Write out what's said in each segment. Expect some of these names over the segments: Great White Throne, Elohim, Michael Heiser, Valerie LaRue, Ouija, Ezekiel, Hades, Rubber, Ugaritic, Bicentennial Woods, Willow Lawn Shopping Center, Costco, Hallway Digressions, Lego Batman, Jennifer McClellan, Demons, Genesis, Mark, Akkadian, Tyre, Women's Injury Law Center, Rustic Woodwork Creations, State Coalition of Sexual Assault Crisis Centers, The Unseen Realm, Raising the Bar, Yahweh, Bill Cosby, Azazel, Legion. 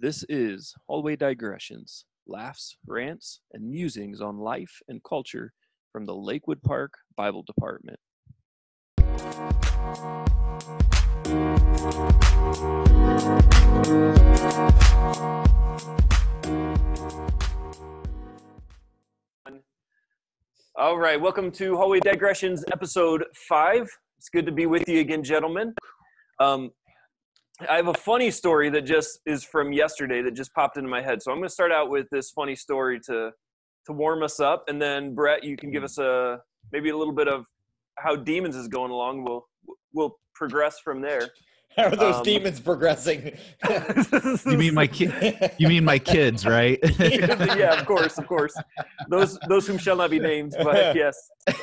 This is Hallway Digressions, laughs, rants, and musings on life and culture from the Lakewood Park Bible Department. All right, welcome to Hallway Digressions episode 5. It's good to be with you again, gentlemen. I have a funny story that just is from yesterday that just popped into my head. So I'm going to start out with this funny story to warm us up. And then, Brett, you can give us maybe a little bit of how Demons is going along. We'll progress from there. How are those demons progressing? You mean my kids, right? Yeah, of course. Those whom shall not be named, but yes. That's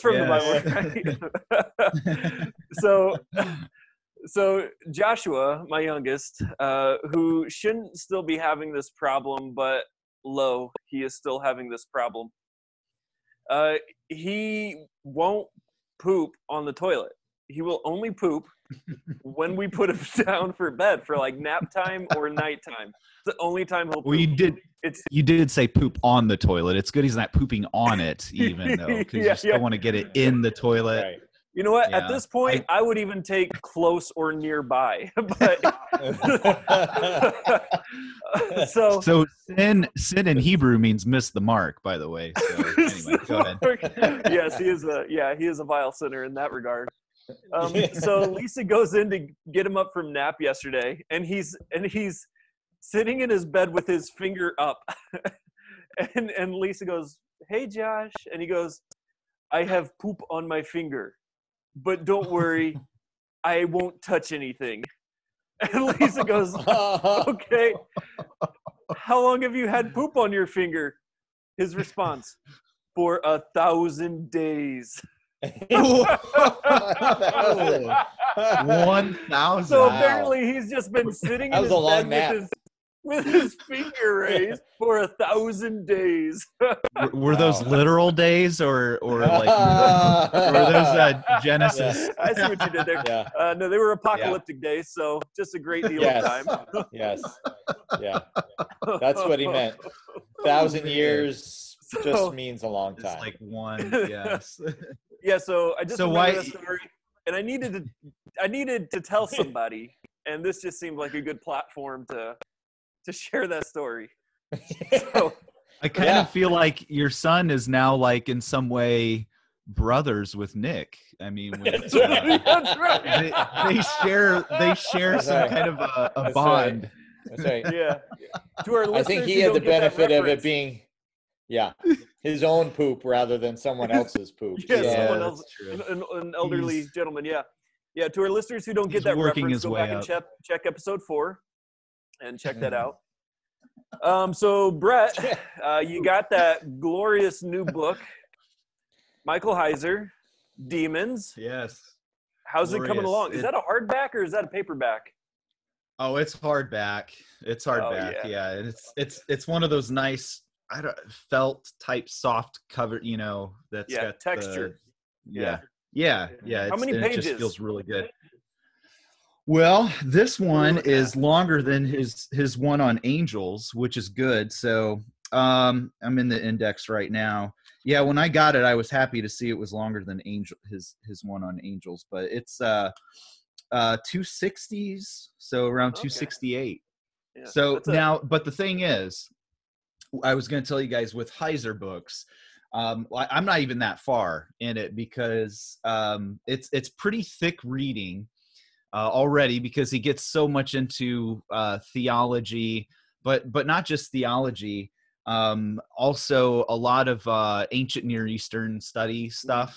from the Bible, right? So Joshua, my youngest, who shouldn't still be having this problem, but lo, he is still having this problem. He won't poop on the toilet. He will only poop when we put him down for bed for like nap time or nighttime. It's the only time he'll poop. You did say poop on the toilet. It's good he's not pooping on it, even though, because you still want to get it in the toilet. Right. You know what? Yeah. At this point, I would even take close or nearby. But so sin in Hebrew means miss the mark, by the way. So anyway, go ahead. Yes, he is a vile sinner in that regard. So Lisa goes in to get him up from nap yesterday, and he's sitting in his bed with his finger up, and Lisa goes, "Hey, Josh," and he goes, "I have poop on my finger. But don't worry, I won't touch anything." And Lisa goes, "Okay, how long have you had poop on your finger?" His response, "For 1,000 days. 1,000. So apparently he's just been sitting in his bed with his finger raised for 1,000 days. Were those literal days or like were those Genesis? I see what you did there. Yeah. No, they were apocalyptic days, so just a great deal of time. Yes. Yeah. That's what he meant. 1,000 years just means a long time. It's like one. Yes. Yeah. So I just remembered the story, and I needed to tell somebody, and this just seemed like a good platform to share that story. So, I kind of feel like your son is now like in some way brothers with Nick. I mean, that's right. That's right. They share some kind of a bond. Right. That's right. Yeah. To our listeners, I think he had the benefit of it being his own poop rather than someone else's poop. An elderly gentleman. Yeah. Yeah. To our listeners who don't get that reference, go back and check episode 4. And check that out. So Brett, you got that glorious new book, Michael Heiser, Demons. Yes. How's it coming along? Is that a hardback or is that a paperback? Oh, it's hardback. It's hardback. Oh, yeah. It's one of those nice felt type soft cover. You know, that's got texture. Yeah. How many pages? It just feels really good. Well, this one is longer than his one on angels, which is good. So I'm in the index right now. Yeah, when I got it, I was happy to see it was longer than his one on angels, but it's 260s, so around 268. Yeah, so now, but the thing is, I was going to tell you guys with Heiser books, I'm not even that far in it because it's pretty thick reading. Already, because he gets so much into theology, but not just theology, also a lot of ancient Near Eastern study stuff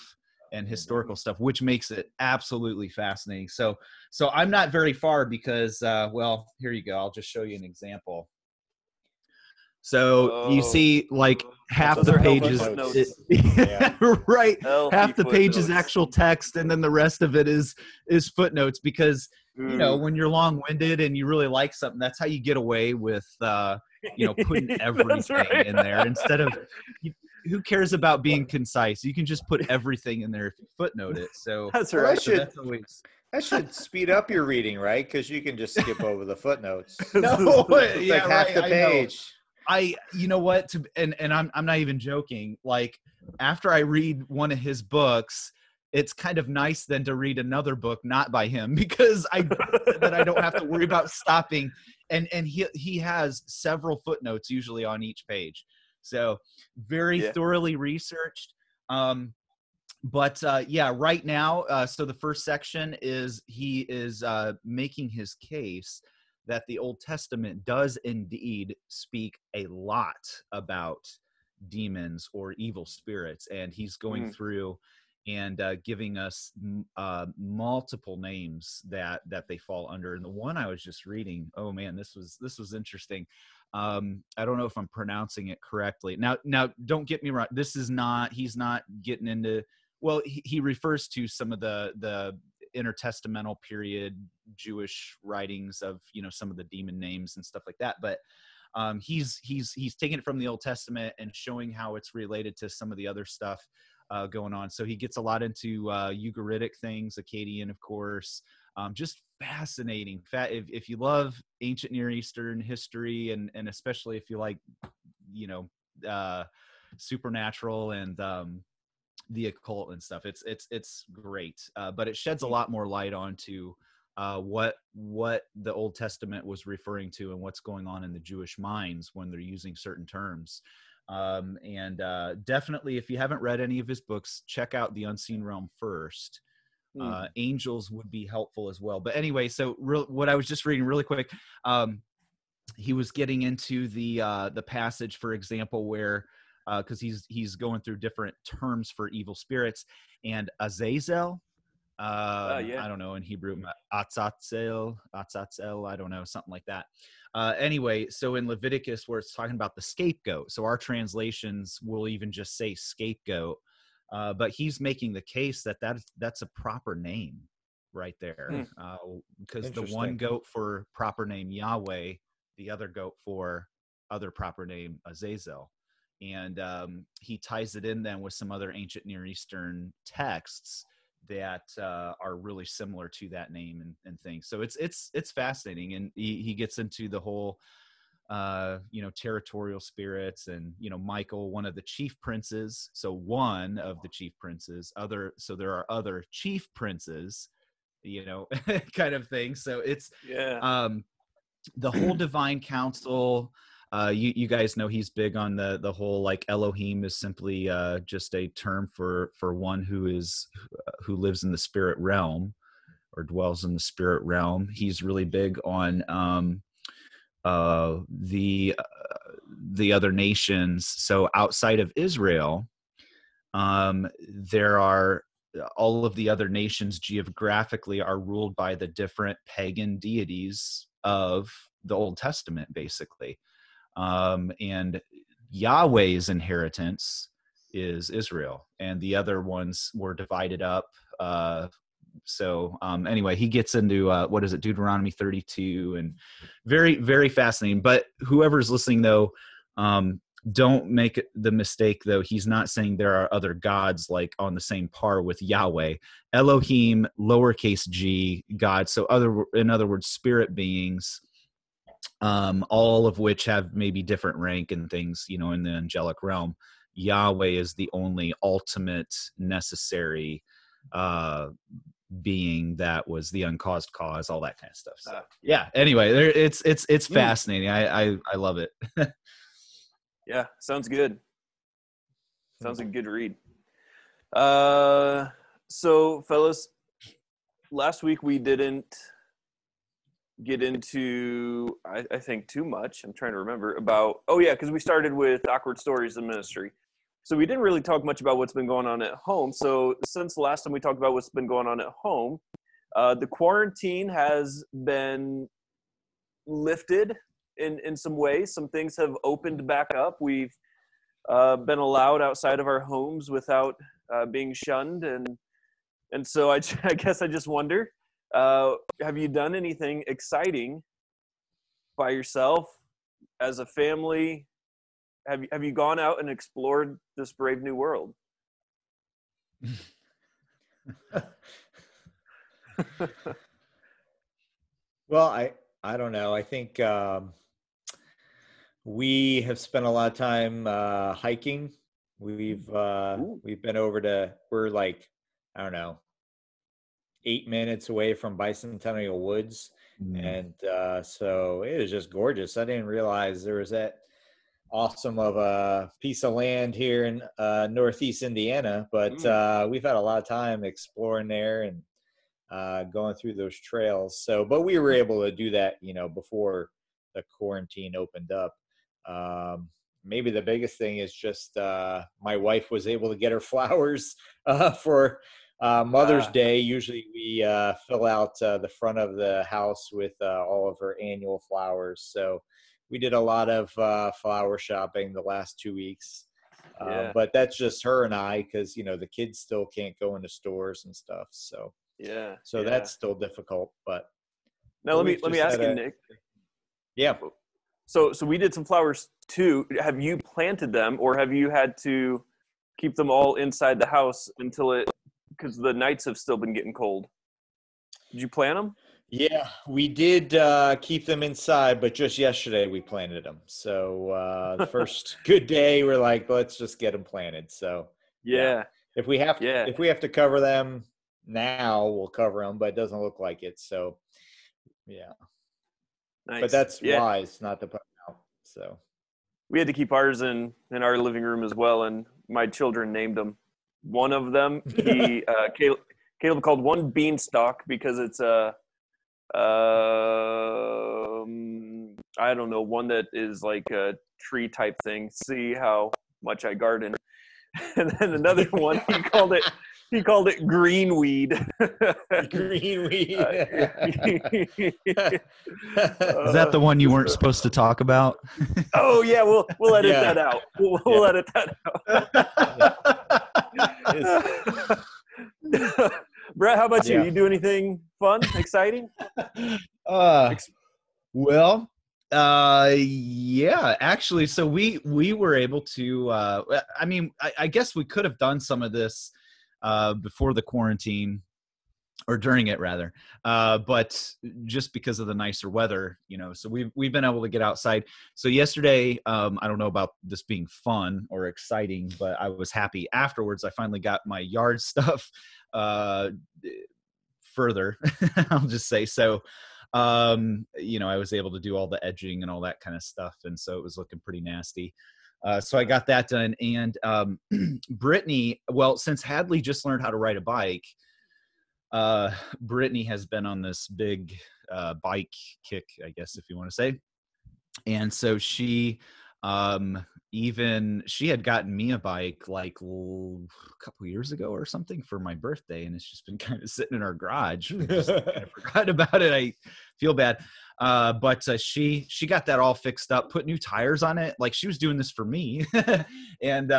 and historical stuff, which makes it absolutely fascinating. So I'm not very far because, here you go. I'll just show you an example. So you see like half the pages, right? Half the page is actual text. And then the rest of it is footnotes because, you know, when you're long winded and you really like something, that's how you get away with, putting everything in there instead of who cares about being concise. You can just put everything in there if you footnote it. So that's right. So that's always, That should speed up your reading, right? Because you can just skip over the footnotes. No, it's yeah, like half right, the page. I you know what? And I'm not even joking. Like, after I read one of his books, it's kind of nice then to read another book not by him, because that I don't have to worry about stopping. And he has several footnotes usually on each page, so very thoroughly researched. But right now, so the first section is he is making his case that the Old Testament does indeed speak a lot about demons or evil spirits, and he's going through and giving us multiple names that they fall under. And the one I was just reading, oh man, this was interesting. I don't know if I'm pronouncing it correctly. Now, don't get me wrong. This is not. He's not getting into. Well, he refers to some of the intertestamental period Jewish writings of, you know, some of the demon names and stuff like that. But he's taking it from the Old Testament and showing how it's related to some of the other stuff going on. So he gets a lot into Ugaritic things, Akkadian, of course. Just fascinating. If you love ancient Near Eastern history, and especially if you like, you know, supernatural and the occult and stuff, it's great. But it sheds a lot more light onto what the Old Testament was referring to and what's going on in the Jewish minds when they're using certain terms. And definitely, if you haven't read any of his books, check out The Unseen Realm first. Angels would be helpful as well. But anyway, so what I was just reading really quick, he was getting into the passage, for example, where because he's going through different terms for evil spirits, and Azazel, I don't know in Hebrew, Azazel, I don't know, something like that. Anyway, so in Leviticus, where it's talking about the scapegoat, so our translations will even just say scapegoat. But he's making the case that's a proper name right there, because the one goat for proper name Yahweh, the other goat for other proper name Azazel. And he ties it in then with some other ancient Near Eastern texts that are really similar to that name and things. So it's fascinating. And he gets into the whole you know, territorial spirits, and, you know, Michael, one of the chief princes. So one of the chief princes, so there are other chief princes, you know, kind of thing. So it's, the whole divine council. You guys know he's big on the whole, like, Elohim is simply just a term for one who lives in the spirit realm or dwells in the spirit realm. He's really big on, the other nations. So outside of Israel, there are all of the other nations geographically are ruled by the different pagan deities of the Old Testament, basically. And Yahweh's inheritance is Israel, and the other ones were divided up. So anyway, he gets into, Deuteronomy 32, and very, very fascinating. But whoever's listening, though, don't make the mistake, though. He's not saying there are other gods, like, on the same par with Yahweh. Elohim, lowercase g, God. So in other words, spirit beings, all of which have maybe different rank and things, you know, in the angelic realm. Yahweh is the only ultimate necessary being that was the uncaused cause, all that kind of stuff. So anyway, it's fascinating. I love it. Yeah, sounds good. Sounds like a good read. So, fellas, last week we didn't get into I think too much. I'm trying to remember about because we started with Awkward Stories of Ministry. So we didn't really talk much about what's been going on at home. So since the last time we talked about what's been going on at home, the quarantine has been lifted in some ways. Some things have opened back up. We've been allowed outside of our homes without being shunned. And so I guess I just wonder, have you done anything exciting by yourself, as a family? Have you gone out and explored this brave new world? Well, I don't know. I think we have spent a lot of time hiking. We've been over to, we're like, I don't know, 8 minutes away from Bicentennial Woods. And so it was just gorgeous. I didn't realize there was that awesome of a piece of land here in Northeast Indiana, but we've had a lot of time exploring there and going through those trails. So, but we were able to do that, you know, before the quarantine opened up. Maybe the biggest thing is just my wife was able to get her flowers for Mother's Day. Usually we fill out the front of the house with all of her annual flowers. So we did a lot of flower shopping the last 2 weeks. But that's just her and I, because, you know, the kids still can't go into stores and stuff. So, that's still difficult. But now let me ask you, Nick. Yeah. So we did some flowers too. Have you planted them, or have you had to keep them all inside the house until it, because the nights have still been getting cold? Did you plant them? Yeah, we did keep them inside, but just yesterday we planted them. So the first good day, we're like, let's just get them planted. So if we have to cover them now, we'll cover them, but it doesn't look like it. So yeah, nice. But that's wise not to put them out. So we had to keep ours in our living room as well, and my children named them. One of them, he Caleb called one beanstalk because it's I don't know, one that is like a tree type thing. See how much I garden. And then another one, he called it greenweed. Greenweed. Is that the one you weren't supposed to talk about? Oh yeah, we'll edit that out. We'll edit that out. Brett, how about you? You do anything fun, exciting? Actually, so we were able to, I guess we could have done some of this before the quarantine, or during it rather, but just because of the nicer weather, you know, so we've been able to get outside. So yesterday, I don't know about this being fun or exciting, but I was happy afterwards. I finally got my yard stuff further, I'll just say. So, you know, I was able to do all the edging and all that kind of stuff. And so it was looking pretty nasty. So I got that done. And Brittany, well, since Hadley just learned how to ride a bike, Brittany has been on this big bike kick, I guess, if you want to say. And so she had gotten me a bike like a couple years ago or something for my birthday, and it's just been kind of sitting in our garage. I kind of forgot about it. I feel bad. But she got that all fixed up, put new tires on it. Like, she was doing this for me. And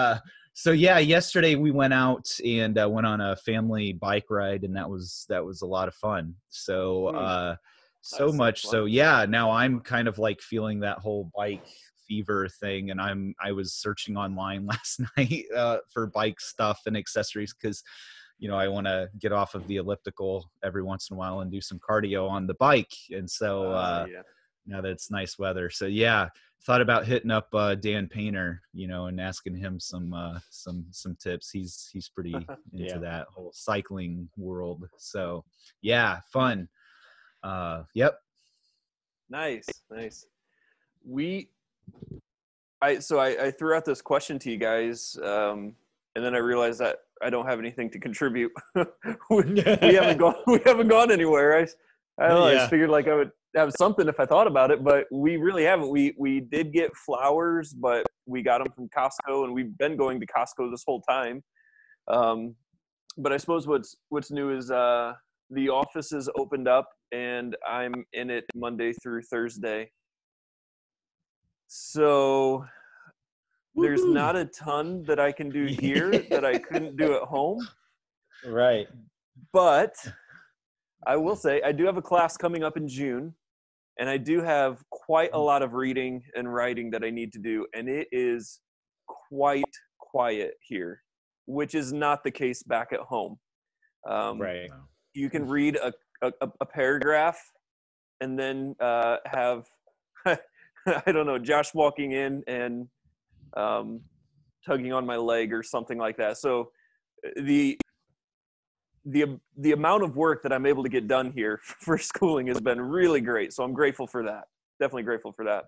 so yeah, yesterday we went out and went on a family bike ride, and that was a lot of fun. So so much so, yeah. Now I'm kind of like feeling that whole bike fever thing, and I was searching online last night for bike stuff and accessories, because, you know, I want to get off of the elliptical every once in a while and do some cardio on the bike. And so now that it's nice weather, so yeah. Thought about hitting up Dan Painter, you know, and asking him some tips. He's pretty into that whole cycling world. So yeah, fun. Yep. Nice. I threw out this question to you guys, and then I realized that I don't have anything to contribute. We haven't gone anywhere. I figured like I would have something if I thought about it, but we really haven't. We did get flowers, but we got them from Costco, and we've been going to Costco this whole time. But I suppose what's new is the office is opened up, and I'm in it Monday through Thursday. So there's not a ton that I can do here that I couldn't do at home. Right. But I will say I do have a class coming up in June, and I do have quite a lot of reading and writing that I need to do, and it is quite quiet here, which is not the case back at home. Right. You can read a a paragraph, and then have I don't know, Josh walking in and tugging on my leg or something like that. So the amount of work that I'm able to get done here for schooling has been really great. So I'm grateful for that. Definitely grateful for that.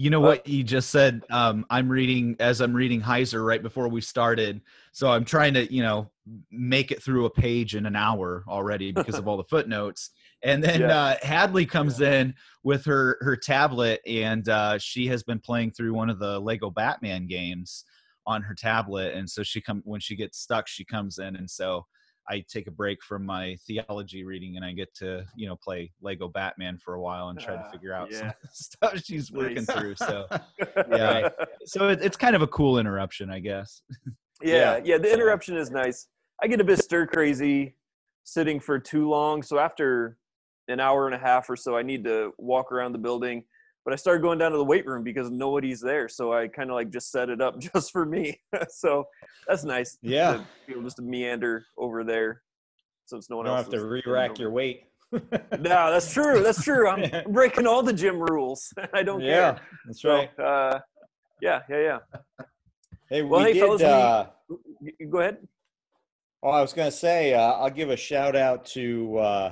You know what you just said, I'm reading Heiser right before we started. So I'm trying to, you know, make it through a page in an hour already because of all the footnotes. And then Hadley comes in with her tablet, and she has been playing through one of the Lego Batman games on her tablet. And so when she gets stuck, she comes in. And so I take a break from my theology reading, and I get to, you know, play Lego Batman for a while and try to figure out some of the stuff she's working through. So, yeah. So it's kind of a cool interruption, I guess. Yeah. The interruption is nice. I get a bit stir crazy sitting for too long. So after an hour and a half or so, I need to walk around the building, but I started going down to the weight room because nobody's there. So I kind of like just set it up just for me. So that's nice. Yeah. To be able just to meander over there since no one else. You don't have to re-rack your weight. No, that's true. That's true. I'm breaking all the gym rules. I don't care. Yeah, that's right. So, yeah. Hey, fellas. Go ahead. Oh, I was going to say, I'll give a shout out to,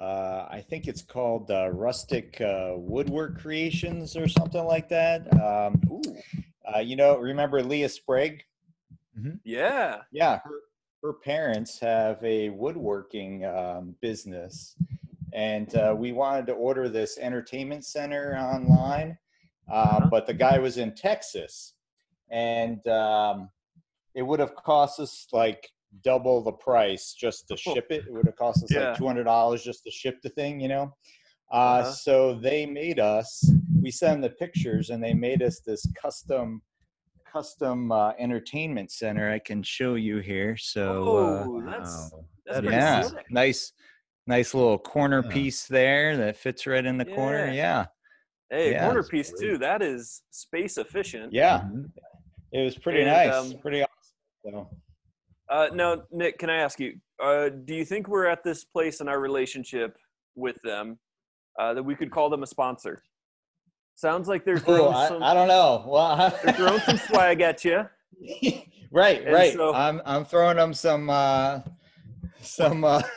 I think it's called Rustic Woodwork Creations or something like that. You know, remember Leah Sprague? Mm-hmm. Yeah. Yeah. Her parents have a woodworking business, and we wanted to order this entertainment center online, but the guy was in Texas, and it would have cost us like double the price just to ship it. It would have cost us like $200 just to ship the thing, you know? So they made us, we sent them the pictures, and they made us this custom entertainment center. I can show you here. So that's sick. Nice little corner piece there that fits right in the corner. Yeah. Hey, corner piece too. That is space efficient. Yeah. Mm-hmm. It was pretty nice. Pretty awesome. So. Now, Nick, can I ask you, do you think we're at this place in our relationship with them that we could call them a sponsor? Sounds like they're throwing I don't know. Well, they're throwing some swag at you. Right. So, I'm throwing them some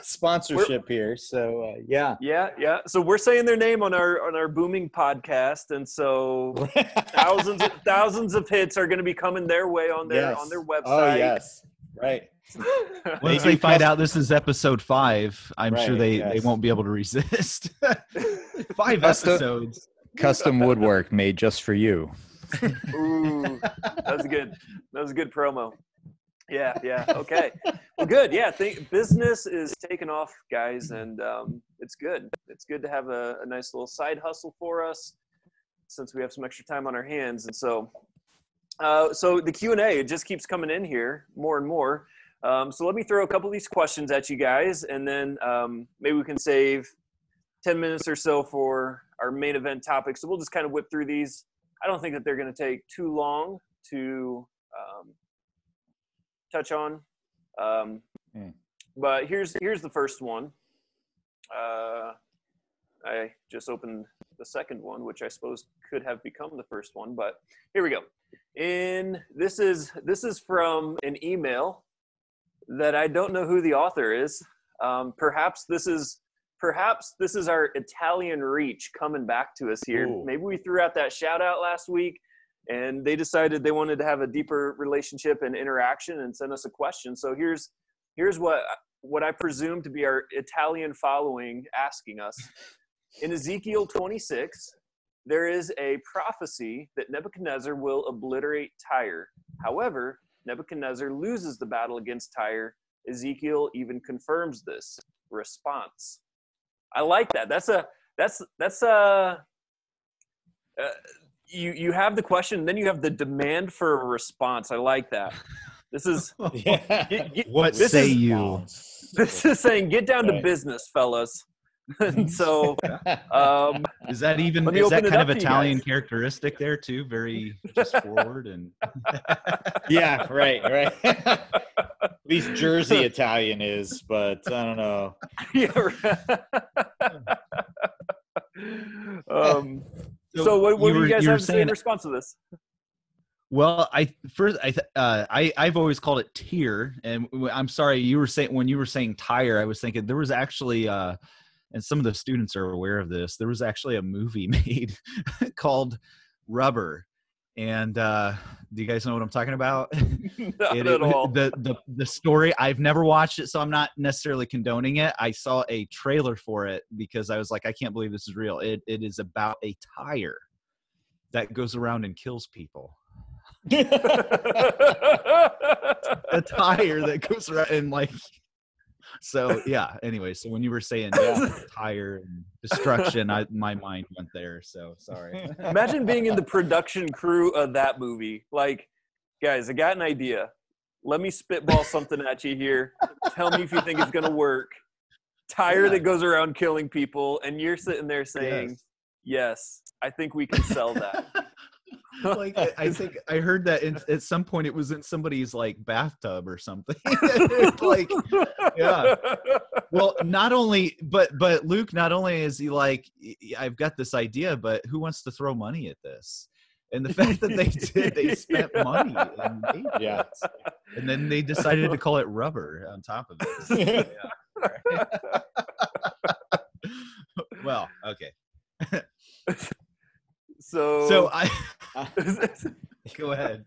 sponsorship here. So, Yeah. So we're saying their name on our booming podcast, and so thousands of hits are going to be coming their way on their website. Oh, yes. Right. Once they find out this is episode 5, I'm sure they won't be able to resist. 5 episodes. Custom woodwork made just for you. Ooh, that was good. That was a good promo. Yeah. Okay. Well, good. Yeah. Business is taking off, guys, and it's good. It's good to have a nice little side hustle for us since we have some extra time on our hands, and so. So the Q&A, it just keeps coming in here more and more. So let me throw a couple of these questions at you guys, and then maybe we can save 10 minutes or so for our main event topic. So we'll just kind of whip through these. I don't think that they're going to take too long to touch on. But here's the first one. I just opened the second one, which I suppose could have become the first one, but here we go. This is from an email that I don't know who the author is. Perhaps this is our Italian reach coming back to us here. Ooh. Maybe we threw out that shout out last week, and they decided they wanted to have a deeper relationship and interaction and send us a question. So here's what I presume to be our Italian following asking us. In Ezekiel 26, there is a prophecy that Nebuchadnezzar will obliterate Tyre. However, Nebuchadnezzar loses the battle against Tyre. Ezekiel even confirms this. Response. I like that. You have the question, then you have the demand for a response. I like that. This is This is saying get down to business, fellas. And so is that kind of Italian characteristic there too, very just forward and yeah, right. At least Jersey Italian is, but I don't know. So what do you guys have to say in response to this? Well, I've always called it tier, and I'm sorry, you were saying, when you were saying tire, I was thinking there was actually, and some of the students are aware of this, there was actually a movie made called Rubber. And do you guys know what I'm talking about? Not at all. The story, I've never watched it, so I'm not necessarily condoning it. I saw a trailer for it because I was like, I can't believe this is real. It is about a tire that goes around and kills people. A tire that goes around and like... So, yeah, anyway, so when you were saying tire and destruction, my mind went there, so sorry. Imagine being in the production crew of that movie. Like, guys, I got an idea. Let me spitball something at you here. Tell me if you think it's going to work. Tire that goes around killing people, and you're sitting there saying, yes I think we can sell that. Like, I think I heard that at some point it was in somebody's like bathtub or something. Like, yeah. Well, not only, but Luke, not only is he like, I've got this idea, but who wants to throw money at this? And the fact that they spent money and made it, and then they decided to call it Rubber on top of it. Well, okay. So I go ahead.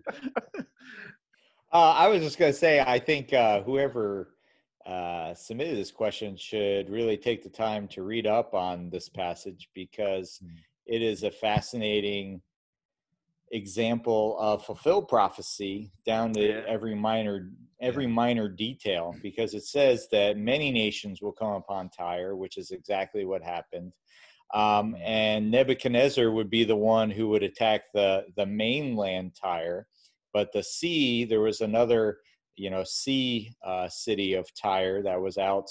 I was just going to say, I think whoever submitted this question should really take the time to read up on this passage, because it is a fascinating example of fulfilled prophecy down to every minor detail, because it says that many nations will come upon Tyre, which is exactly what happened. And Nebuchadnezzar would be the one who would attack the mainland Tyre, but the sea, there was another, sea city of Tyre that was out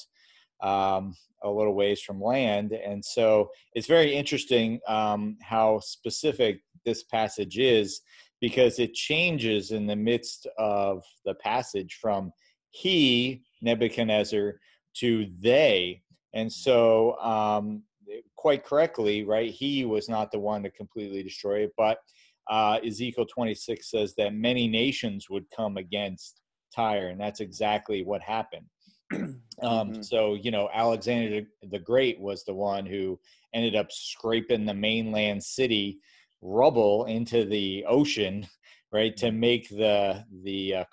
a little ways from land. And so it's very interesting how specific this passage is, because it changes in the midst of the passage from he, Nebuchadnezzar, to they. And so, quite correctly, right? He was not the one to completely destroy it, but Ezekiel 26 says that many nations would come against Tyre, and that's exactly what happened. So, Alexander the Great was the one who ended up scraping the mainland city rubble into the ocean, right, to make the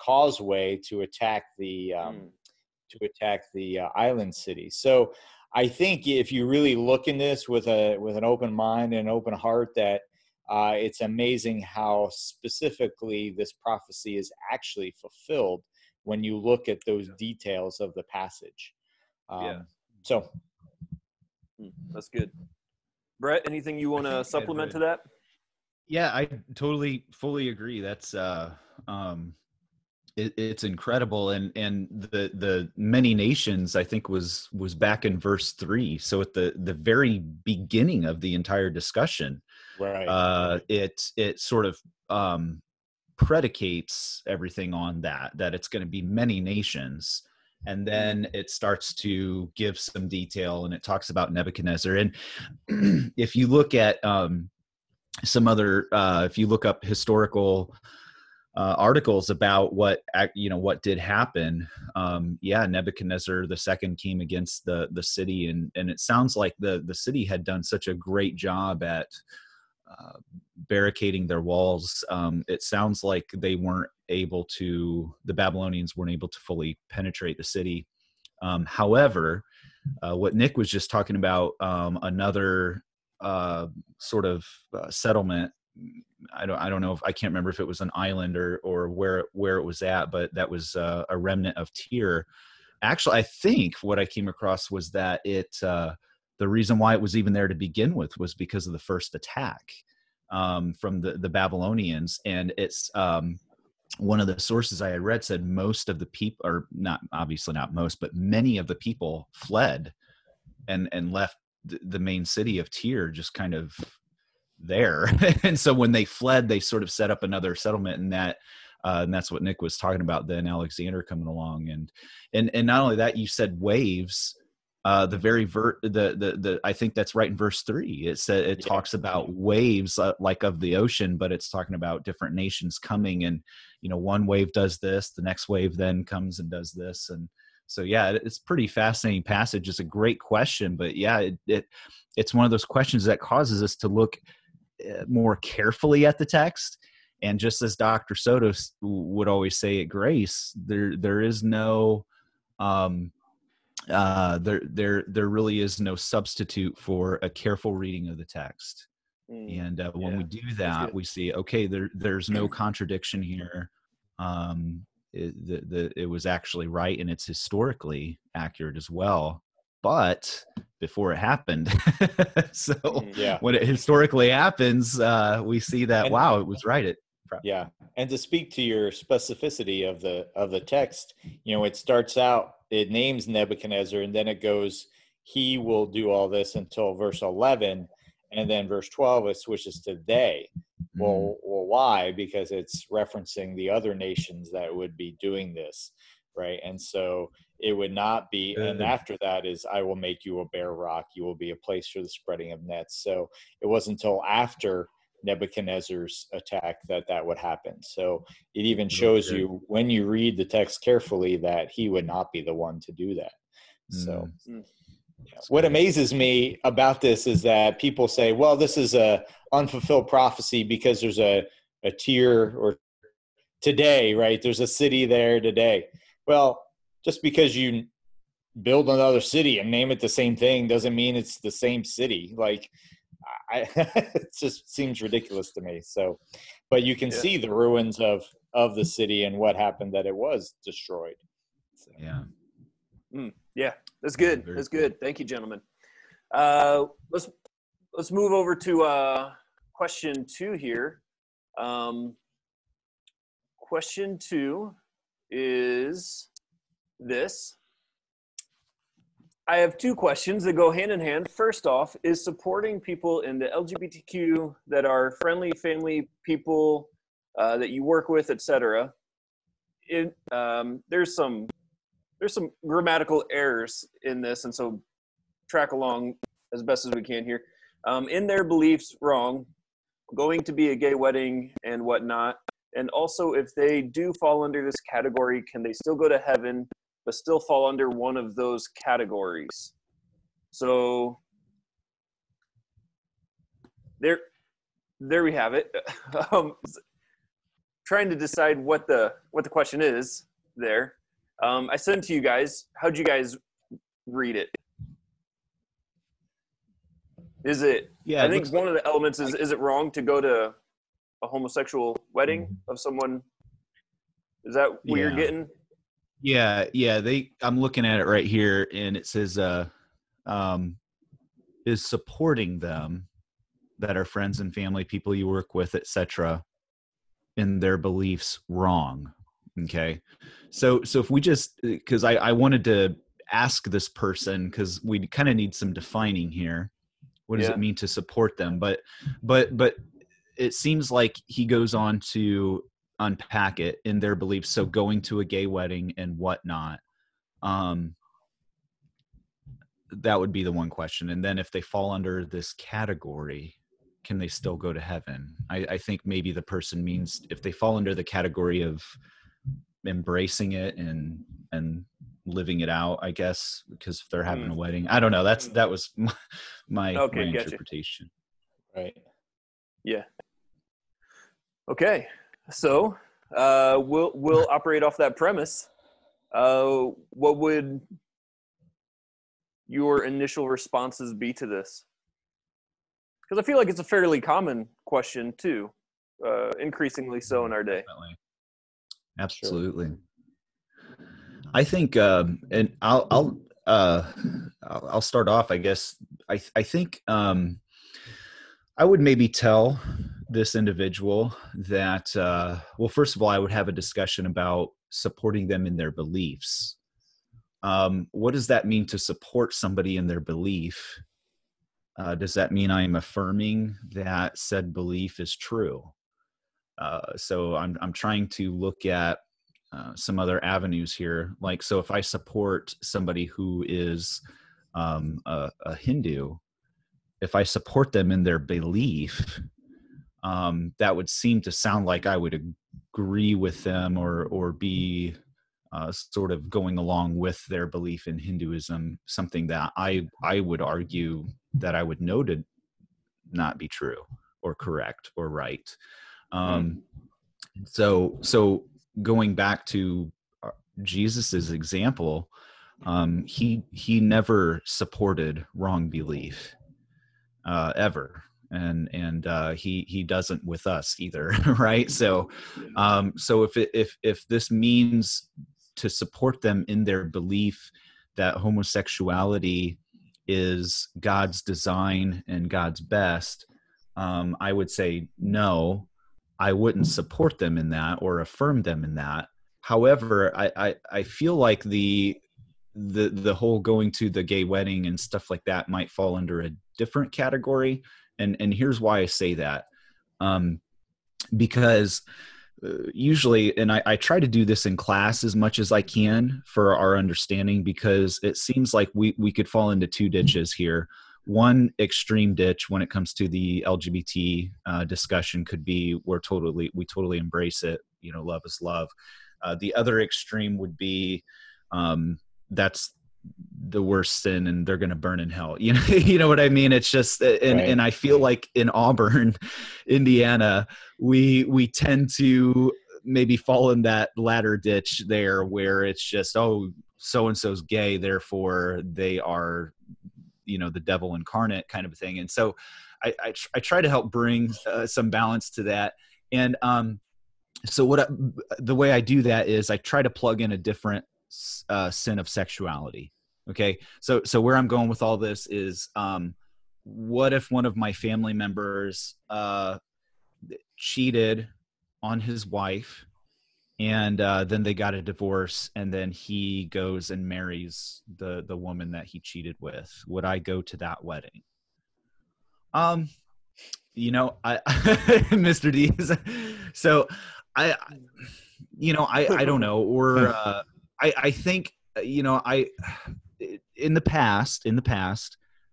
causeway to attack the island city. So, I think if you really look in this with an open mind and an open heart, that it's amazing how specifically this prophecy is actually fulfilled when you look at those details of the passage. So that's good. Brett, anything you want to supplement to that? Yeah, I totally, fully agree. That's it's incredible, and the many nations, I think, was back in verse 3. So at the very beginning of the entire discussion, right? It sort of predicates everything on that it's going to be many nations, and then it starts to give some detail, and it talks about Nebuchadnezzar. And if you look at some other, if you look up historical articles about what did happen. Nebuchadnezzar II came against the city, and it sounds like the city had done such a great job at barricading their walls. It sounds like the Babylonians weren't able to fully penetrate the city. However, what Nick was just talking about, another sort of settlement, I don't know if I can't remember if it was an island or where it was at, but that was a remnant of Tyre. Actually, I think what I came across was that the reason why it was even there to begin with was because of the first attack from the Babylonians. And it's one of the sources I had read said most of the people, or not, obviously not most, but many of the people fled and left the main city of Tyre just kind of there. And so when they fled, they sort of set up another settlement, and that And that's what Nick was talking about then, Alexander coming along. And not only that, you said waves, the very I think that's right in verse 3. It said, it talks about waves like of the ocean, but it's talking about different nations coming, and, you know, one wave does this, the next wave then comes and does this. And so, yeah, it's pretty fascinating passage. It's a great question, but yeah, it's one of those questions that causes us to look more carefully at the text. And just as Dr. Soto would always say at Grace, there is no, there really is no substitute for a careful reading of the text. And when we do that, we see, okay, there's no contradiction here. It was actually right, and it's historically accurate as well, but before it happened. When it historically happens, we see that, and, wow, it was right. And to speak to your specificity of the text, you know, it starts out, it names Nebuchadnezzar, and then it goes, he will do all this until verse 11. And then verse 12, it switches to they. Well, why? Because it's referencing the other nations that would be doing this, right? And so it would not be, and after that is, I will make you a bare rock. You will be a place for the spreading of nets. So it wasn't until after Nebuchadnezzar's attack that would happen. So it even shows you, when you read the text carefully, that he would not be the one to do that. So what amazes me about this is that people say, well, this is a unfulfilled prophecy because there's a tier or today, right? There's a city there today. Well, just because you build another city and name it the same thing doesn't mean it's the same city. Like, it just seems ridiculous to me. So, but you can see the ruins of the city and what happened, that it was destroyed. So. Yeah, that's good. That's good. Thank you, gentlemen. Let's move over to question 2 here. Question 2 is this. I have 2 questions that go hand in hand. First off, is supporting people in the LGBTQ that are friendly, family people that you work with, etc. There's some grammatical errors in this, and so track along as best as we can here. In their beliefs, wrong, going to be a gay wedding and whatnot, and also if they do fall under this category, can they still go to heaven but still fall under one of those categories? So there we have it. Trying to decide what the question is there. I sent to you guys. How'd you guys read it? Is it? Yeah, I think one of the elements is it wrong to go to a homosexual wedding of someone? Is that what you're getting? Yeah. I'm looking at it right here, and it says, "Is supporting them that are friends and family, people you work with, etc., in their beliefs wrong?" Okay. So if we just, because I wanted to ask this person, because we kind of need some defining here. What does it mean to support them? But it seems like he goes on to unpack it in their beliefs. So going to a gay wedding and whatnot, that would be the one question. And then if they fall under this category, can they still go to heaven? I think maybe the person means if they fall under the category of embracing it and living it out, I guess, because if they're having a wedding, I don't know. That was my interpretation. Gotcha. Right. Yeah. Okay. So we'll operate off that premise. What would your initial responses be to this? Because I feel like it's a fairly common question too, increasingly so in our day. Absolutely. Sure. I think, and I'll start off, I guess. I think I would maybe tell this individual that, well, first of all, I would have a discussion about supporting them in their beliefs. What does that mean to support somebody in their belief? Does that mean I am affirming that said belief is true? So I'm trying to look at some other avenues here. Like, so if I support somebody who is a Hindu, if I support them in their belief, that would seem to sound like I would agree with them or be sort of going along with their belief in Hinduism, something that I would argue that I would know to not be true or correct or right. So going back to Jesus's example, he never supported wrong belief, ever. And he doesn't with us either. Right. So if this means to support them in their belief that homosexuality is God's design and God's best, I would say, no, I wouldn't support them in that or affirm them in that. However, I feel like the whole going to the gay wedding and stuff like that might fall under a different category. And here's why I say that, because usually, and I try to do this in class as much as I can for our understanding, because it seems like we could fall into two ditches here. One extreme ditch when it comes to the LGBT discussion could be we totally embrace it. You know, love is love. The other extreme would be that's the worst sin and they're going to burn in hell. You know what I mean? It's just, and I feel like in Auburn, Indiana, we tend to maybe fall in that latter ditch there where it's just, oh, so-and-so's gay, therefore they are, you know, the devil incarnate kind of a thing. And so I try to help bring some balance to that. And so the way I do that is I try to plug in a different sin of sexuality. Okay. So where I'm going with all this is, what if one of my family members, cheated on his wife and, then they got a divorce and then he goes and marries the woman that he cheated with? Would I go to that wedding? You know, Mr. D. So I don't know. Or, I think, you know, in the past,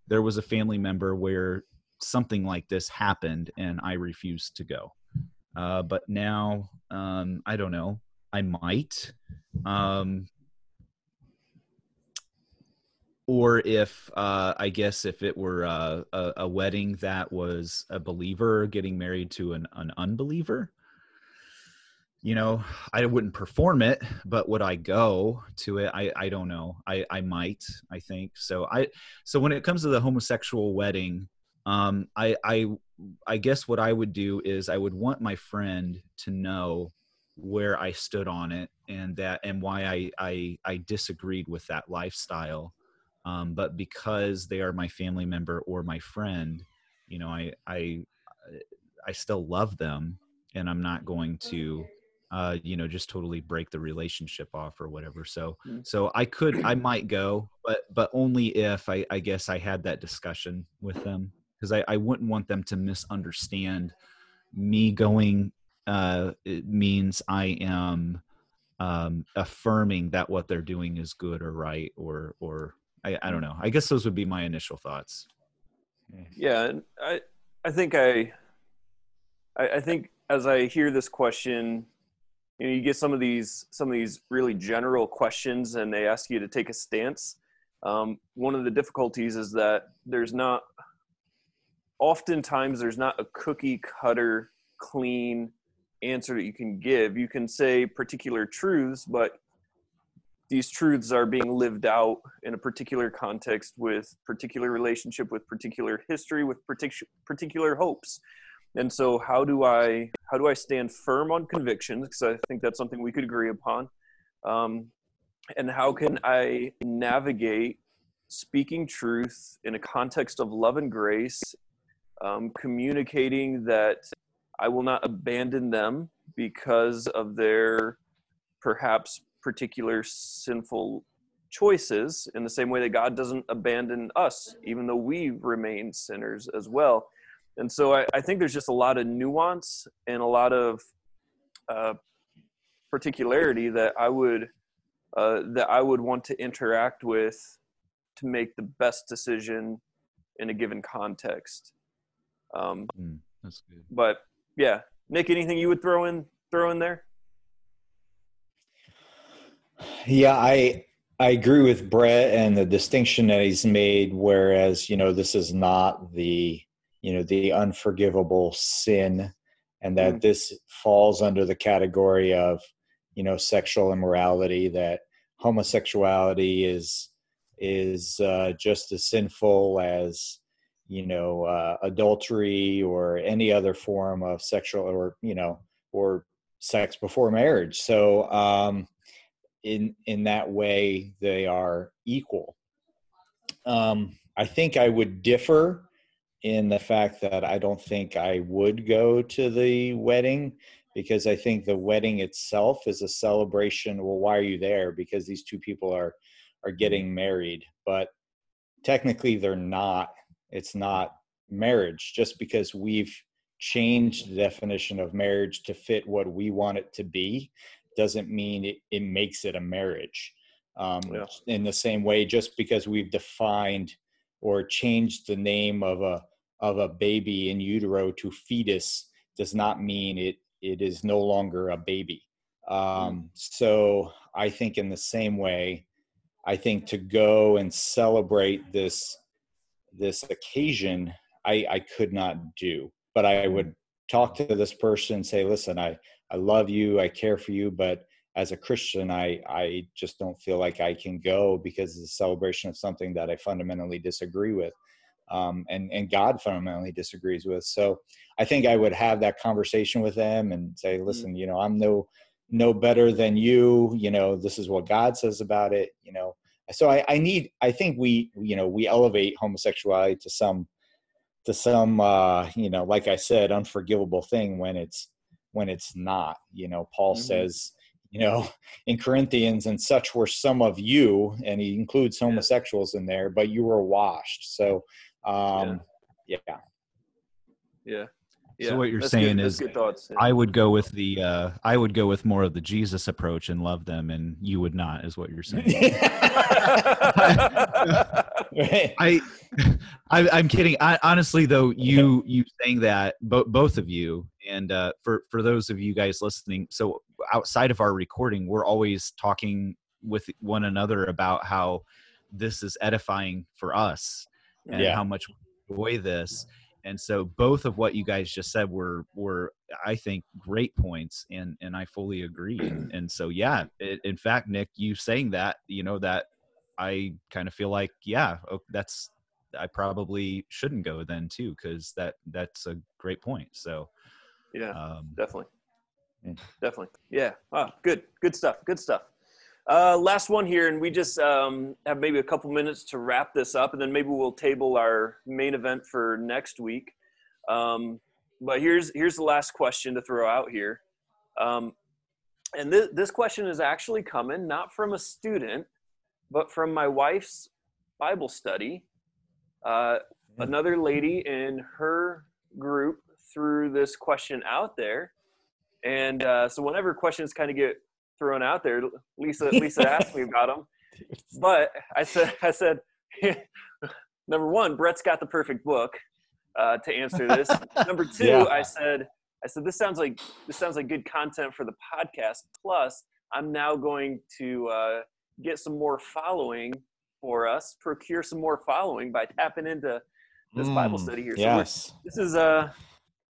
there was a family member where something like this happened and I refused to go. But now, I don't know, I might, or if, I guess if it were a wedding that was a believer getting married to an unbeliever, you know, I wouldn't perform it, but would I go to it? I don't know. I might, I think. So when it comes to the homosexual wedding, I guess what I would do is I would want my friend to know where I stood on it and why I disagreed with that lifestyle. But because they are my family member or my friend, you know, I still love them and I'm not going to, you know, just totally break the relationship off or whatever. So I might go, but only if I guess I had that discussion with them, because I wouldn't want them to misunderstand me going. It means I am affirming that what they're doing is good or right, or I don't know. I guess those would be my initial thoughts. Yeah, and I think as I hear this question, you know, you get some of these really general questions and they ask you to take a stance. One of the difficulties is that there's not a cookie cutter clean answer that you can give. You can say particular truths, but these truths are being lived out in a particular context with particular relationship, with particular history, with particular hopes. And so how do I stand firm on convictions? Because I think that's something we could agree upon. And how can I navigate speaking truth in a context of love and grace, communicating that I will not abandon them because of their perhaps particular sinful choices, in the same way that God doesn't abandon us, even though we remain sinners as well. And so I think there's just a lot of nuance and a lot of particularity that I would want to interact with to make the best decision in a given context. That's good. But yeah, Nick, anything you would throw in there? Yeah, I agree with Brett and the distinction that he's made, whereas, you know, this is not the, you know, the unforgivable sin, and that this falls under the category of, you know, sexual immorality, that homosexuality is just as sinful as, you know, adultery or any other form of sexual or sex before marriage. So in that way, they are equal. I think I would differ in the fact that I don't think I would go to the wedding, because I think the wedding itself is a celebration. Well, why are you there? Because these two people are getting married, but technically they're not. It's not marriage, just because we've changed the definition of marriage to fit what we want it to be doesn't mean it makes it a marriage. In the same way, just because we've defined or changed the name of a baby in utero to fetus does not mean it is no longer a baby. So I think in the same way, I think to go and celebrate this occasion, I could not do. But I would talk to this person and say, listen, I love you, I care for you, but as a Christian, I just don't feel like I can go because it's a celebration of something that I fundamentally disagree with, and God fundamentally disagrees with. So I think I would have that conversation with them and say, listen, you know, I'm no better than you, you know, this is what God says about it, you know. So I think we elevate homosexuality to some, you know, like I said, unforgivable thing when it's not, you know. Paul says, you know, in Corinthians, and such were some of you, and he includes homosexuals in there, but you were washed. So, Yeah. So what you're saying is good thoughts. Yeah. I would go with more of the Jesus approach and love them, and you would not, is what you're saying. I'm kidding. Honestly, though, you saying that, both of you, and for those of you guys listening, so outside of our recording, we're always talking with one another about how this is edifying for us and how much we enjoy this. And so both of what you guys just said were I think, great points, and I fully agree. And so, yeah, in fact, Nick, you saying that, you know, that I kind of feel like, I probably shouldn't go then too, because that's a great point. So, yeah, definitely. Yeah. Wow. Good stuff. Last one here, and we just have maybe a couple minutes to wrap this up, and then maybe we'll table our main event for next week. But here's the last question to throw out here. And this question is actually coming not from a student, but from my wife's Bible study. Another lady in her group threw this question out there. And so whenever questions kind of get thrown out there, Lisa asked me about them, but I said number one, Brett's got the perfect book to answer this. Number two, I said this sounds like good content for the podcast, plus I'm now going to get some more following for us, procure some more following by tapping into this Bible study here. So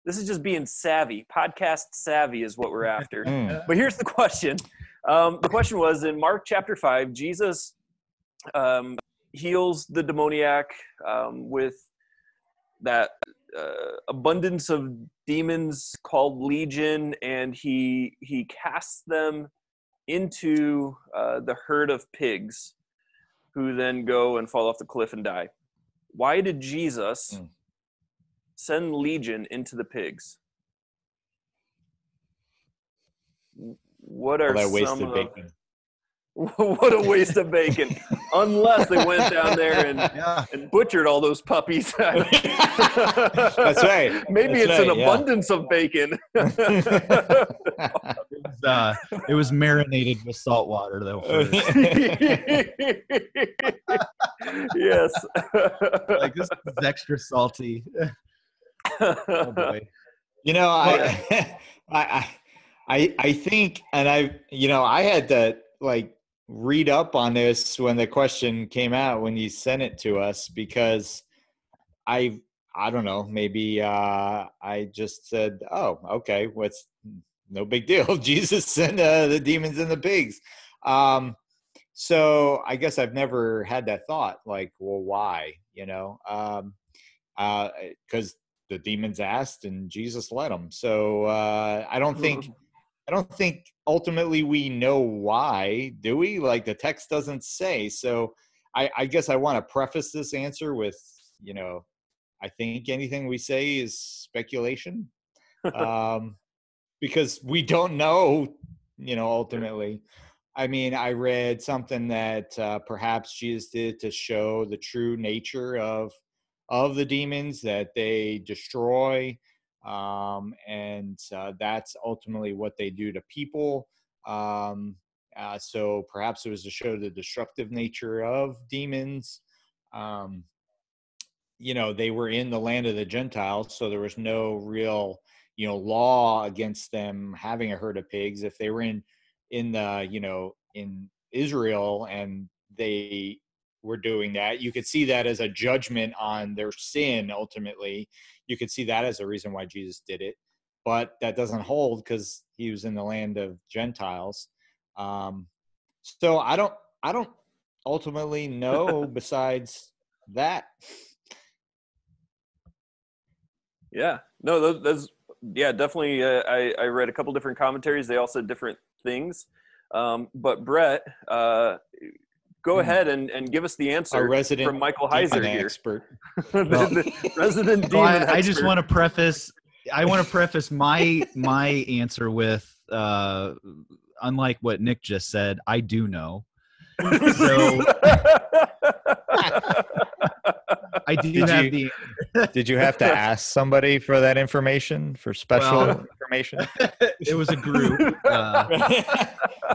this is just being savvy. Podcast savvy is what we're after. But here's the question. The question was, in Mark chapter 5, Jesus heals the demoniac with that abundance of demons called Legion, and he casts them into the herd of pigs, who then go and fall off the cliff and die. Why did Jesus send Legion into the pigs? What are some of... What a waste of bacon. Unless they went down there and butchered all those puppies. That's right. Maybe it's an abundance of bacon. It was marinated with salt water, though. Yes. Like, this is extra salty. Oh, boy. You know, I think, and I had to, like, read up on this when the question came out, when you sent it to us, because I don't know, maybe I just said, oh, okay, what's no big deal. Jesus and the demons and the pigs. So I guess I've never had that thought, like, well, why, you know, because the demons asked and Jesus let them. So I don't think ultimately we know why, do we? Like, the text doesn't say. So I guess I want to preface this answer with, you know, I think anything we say is speculation, because we don't know, you know, ultimately. I mean, I read something that perhaps Jesus did to show the true nature of the demons, that they destroy, and that's ultimately what they do to people. So perhaps it was to show the destructive nature of demons. You know, they were in the land of the Gentiles, so there was no real, you know, law against them having a herd of pigs. If they were in Israel and they were doing that, you could see that as a judgment on their sin. Ultimately, you could see that as a reason why Jesus did it, but that doesn't hold because he was in the land of Gentiles. So I don't ultimately know besides that. Yeah, no, that's definitely. I read a couple different commentaries. They all said different things. But Brett, go ahead and give us the answer from Michael Heiser here. Expert. The resident demon expert. I just want to preface. I want to preface my answer with, unlike what Nick just said, I do know. So I do have the. Did you have to ask somebody for that information? For special information? It was a group.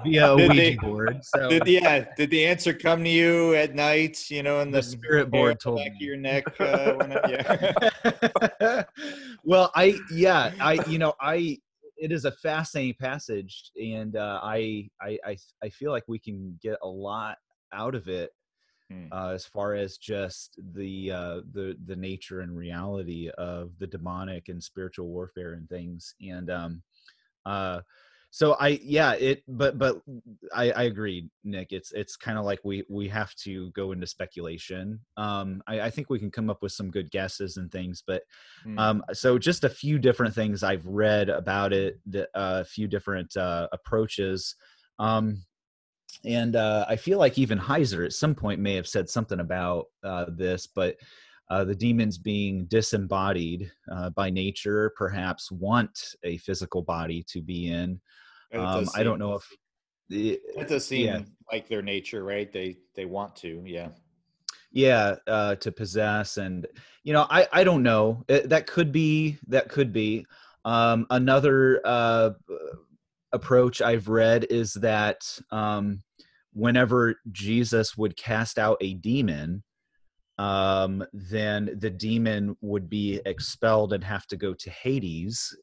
Via Ouija board. So. Did the answer come to you at night? You know, in the spirit board told me. Back of your neck. Well, it is a fascinating passage, and I feel like we can get a lot out of it. As far as just the nature and reality of the demonic and spiritual warfare and things, and I agree, Nick. It's kind of like we have to go into speculation. I think we can come up with some good guesses and things, but so just a few different things I've read about it, a few different approaches. And I feel like even Heiser at some point may have said something about this, but the demons, being disembodied by nature, perhaps want a physical body to be in. I don't know if it does seem like their nature, right? They want to, to possess, and you know, I don't know. That could be. Another approach I've read is that whenever Jesus would cast out a demon, then the demon would be expelled and have to go to Hades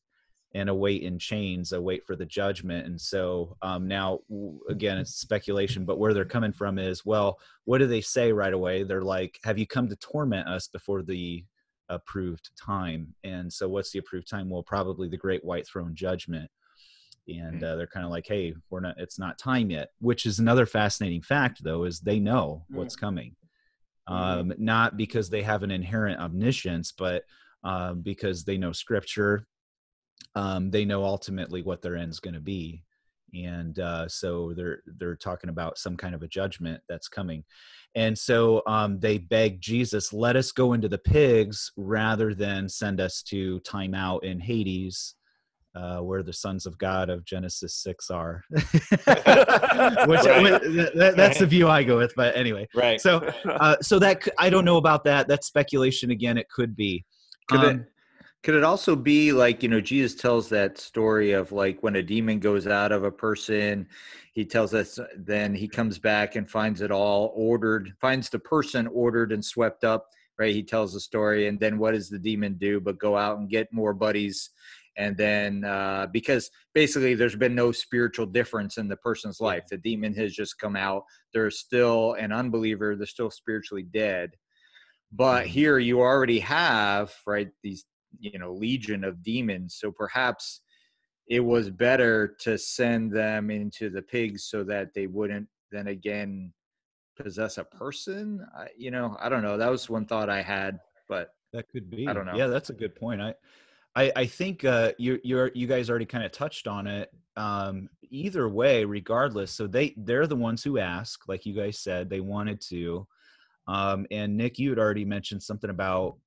and await in chains, await for the judgment. And so now, again, it's speculation, but where they're coming from is, well, what do they say right away? They're like, have you come to torment us before the approved time? And so what's the approved time? Well, probably the Great White Throne judgment. And they're kind of like, hey, it's not time yet, which is another fascinating fact, though, is they know what's coming. Not because they have an inherent omniscience, but because they know scripture. They know ultimately what their end's going to be. And so they're talking about some kind of a judgment that's coming. And so they beg Jesus, let us go into the pigs rather than send us to time out in Hades. where the sons of God of Genesis 6 are, that's the view I go with. But anyway, right. So, so that I don't know about that. That's speculation again. It could be. Could it also be like, you know, Jesus tells that story of like when a demon goes out of a person, he tells us then he comes back and finds it all ordered, finds the person ordered and swept up, right? He tells the story. And then what does the demon do but go out and get more buddies? And then because basically there's been no spiritual difference in the person's life. The demon has just come out. They're still an unbeliever. They're still spiritually dead. But here you already have, right, these, you know, legion of demons. So perhaps it was better to send them into the pigs so that they wouldn't then again possess a person. You know, I don't know. That was one thought I had, but that could be, I don't know. Yeah, that's a good point. I think you guys already kind of touched on it. Either way, regardless. So they're the ones who ask, like you guys said, they wanted to. And Nick, you had already mentioned something about,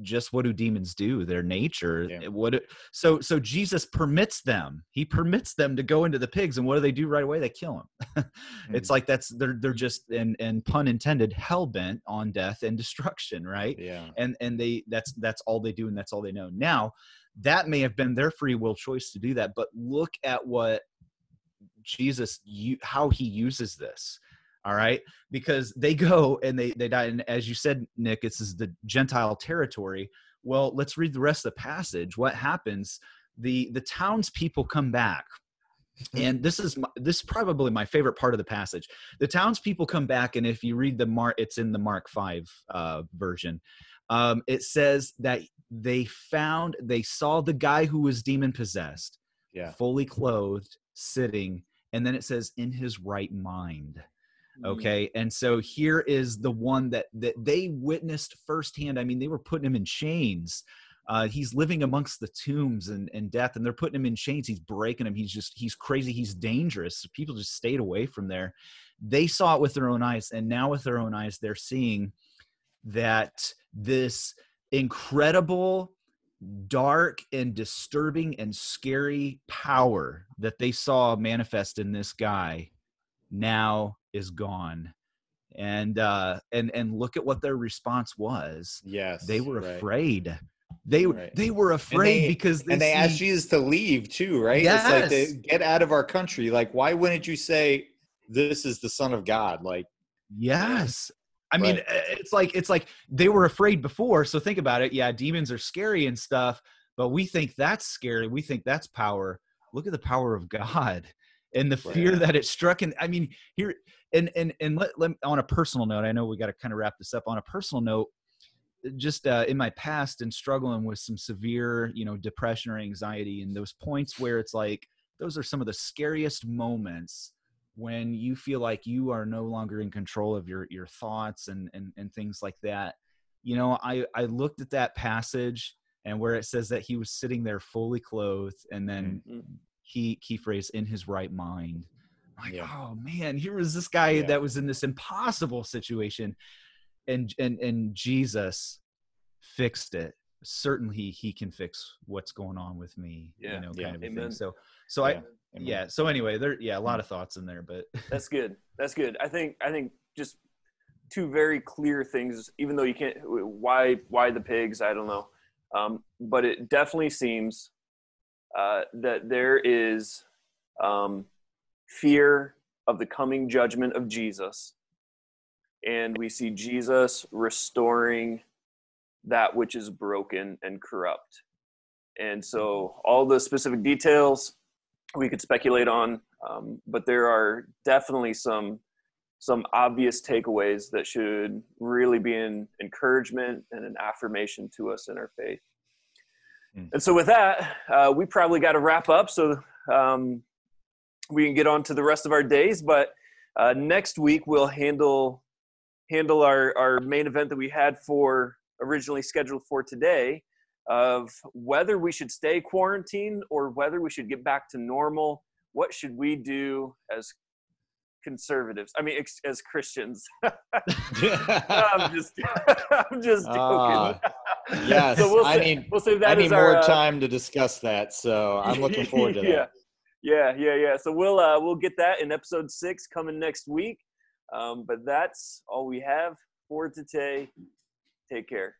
just what do demons do, their nature. Yeah. So Jesus permits them. He permits them to go into the pigs, and what do they do right away? They kill them. It's like they're just, and pun intended, hell-bent on death and destruction, right? Yeah. And that's all they do, and that's all they know. Now, that may have been their free will choice to do that, but look at what Jesus, how he uses this. All right. Because they go and they die. And as you said, Nick, this is the Gentile territory. Well, let's read the rest of the passage. What happens? The townspeople come back. And this is probably my favorite part of the passage. The townspeople come back. And if you read the Mark, it's in the Mark 5 version. It says that they saw the guy who was demon possessed, fully clothed, sitting. And then it says in his right mind. Okay. And so here is the one that they witnessed firsthand. I mean, they were putting him in chains. He's living amongst the tombs and death, and they're putting him in chains. He's breaking him. He's crazy. He's dangerous. People just stayed away from there. They saw it with their own eyes. And now with their own eyes, they're seeing that this incredible, dark and disturbing and scary power that they saw manifest in this guy now is gone. And look at what their response was. Yes. They were afraid. Right. They were afraid because they asked Jesus to leave too, right? Yes. It's like, get out of our country. Like, why wouldn't you say this is the Son of God? Like, yes. I mean, it's like they were afraid before. So think about it. Yeah. Demons are scary and stuff, but we think that's scary. We think that's power. Look at the power of God. And the fear that it struck. And I mean, here and let on a personal note, I know we got to kind of wrap this up. On a personal note, just in my past and struggling with some severe, you know, depression or anxiety, and those points where it's like, those are some of the scariest moments when you feel like you are no longer in control of your thoughts and things like that. You know, I looked at that passage and where it says that he was sitting there fully clothed, and then key phrase, in his right mind. Like, oh man, here was this guy that was in this impossible situation, and Jesus fixed it. Certainly he can fix what's going on with me, you know, kind of a thing. So so anyway, a lot of thoughts in there, but that's good. I think just two very clear things, even though you can't, why the pigs, I don't know. But it definitely seems that there is fear of the coming judgment of Jesus, and we see Jesus restoring that which is broken and corrupt. And so all the specific details we could speculate on, but there are definitely some obvious takeaways that should really be an encouragement and an affirmation to us in our faith. And so with that, we probably got to wrap up so we can get on to the rest of our days. But next week, we'll handle our main event that we had originally scheduled for today, of whether we should stay quarantined or whether we should get back to normal. What should we do as conservatives? I mean, as Christians. I'm just joking. Yes, so I need more time to discuss that, so I'm looking forward to that. Yeah. So we'll get that in episode 6 coming next week. But that's all we have for today. Take care.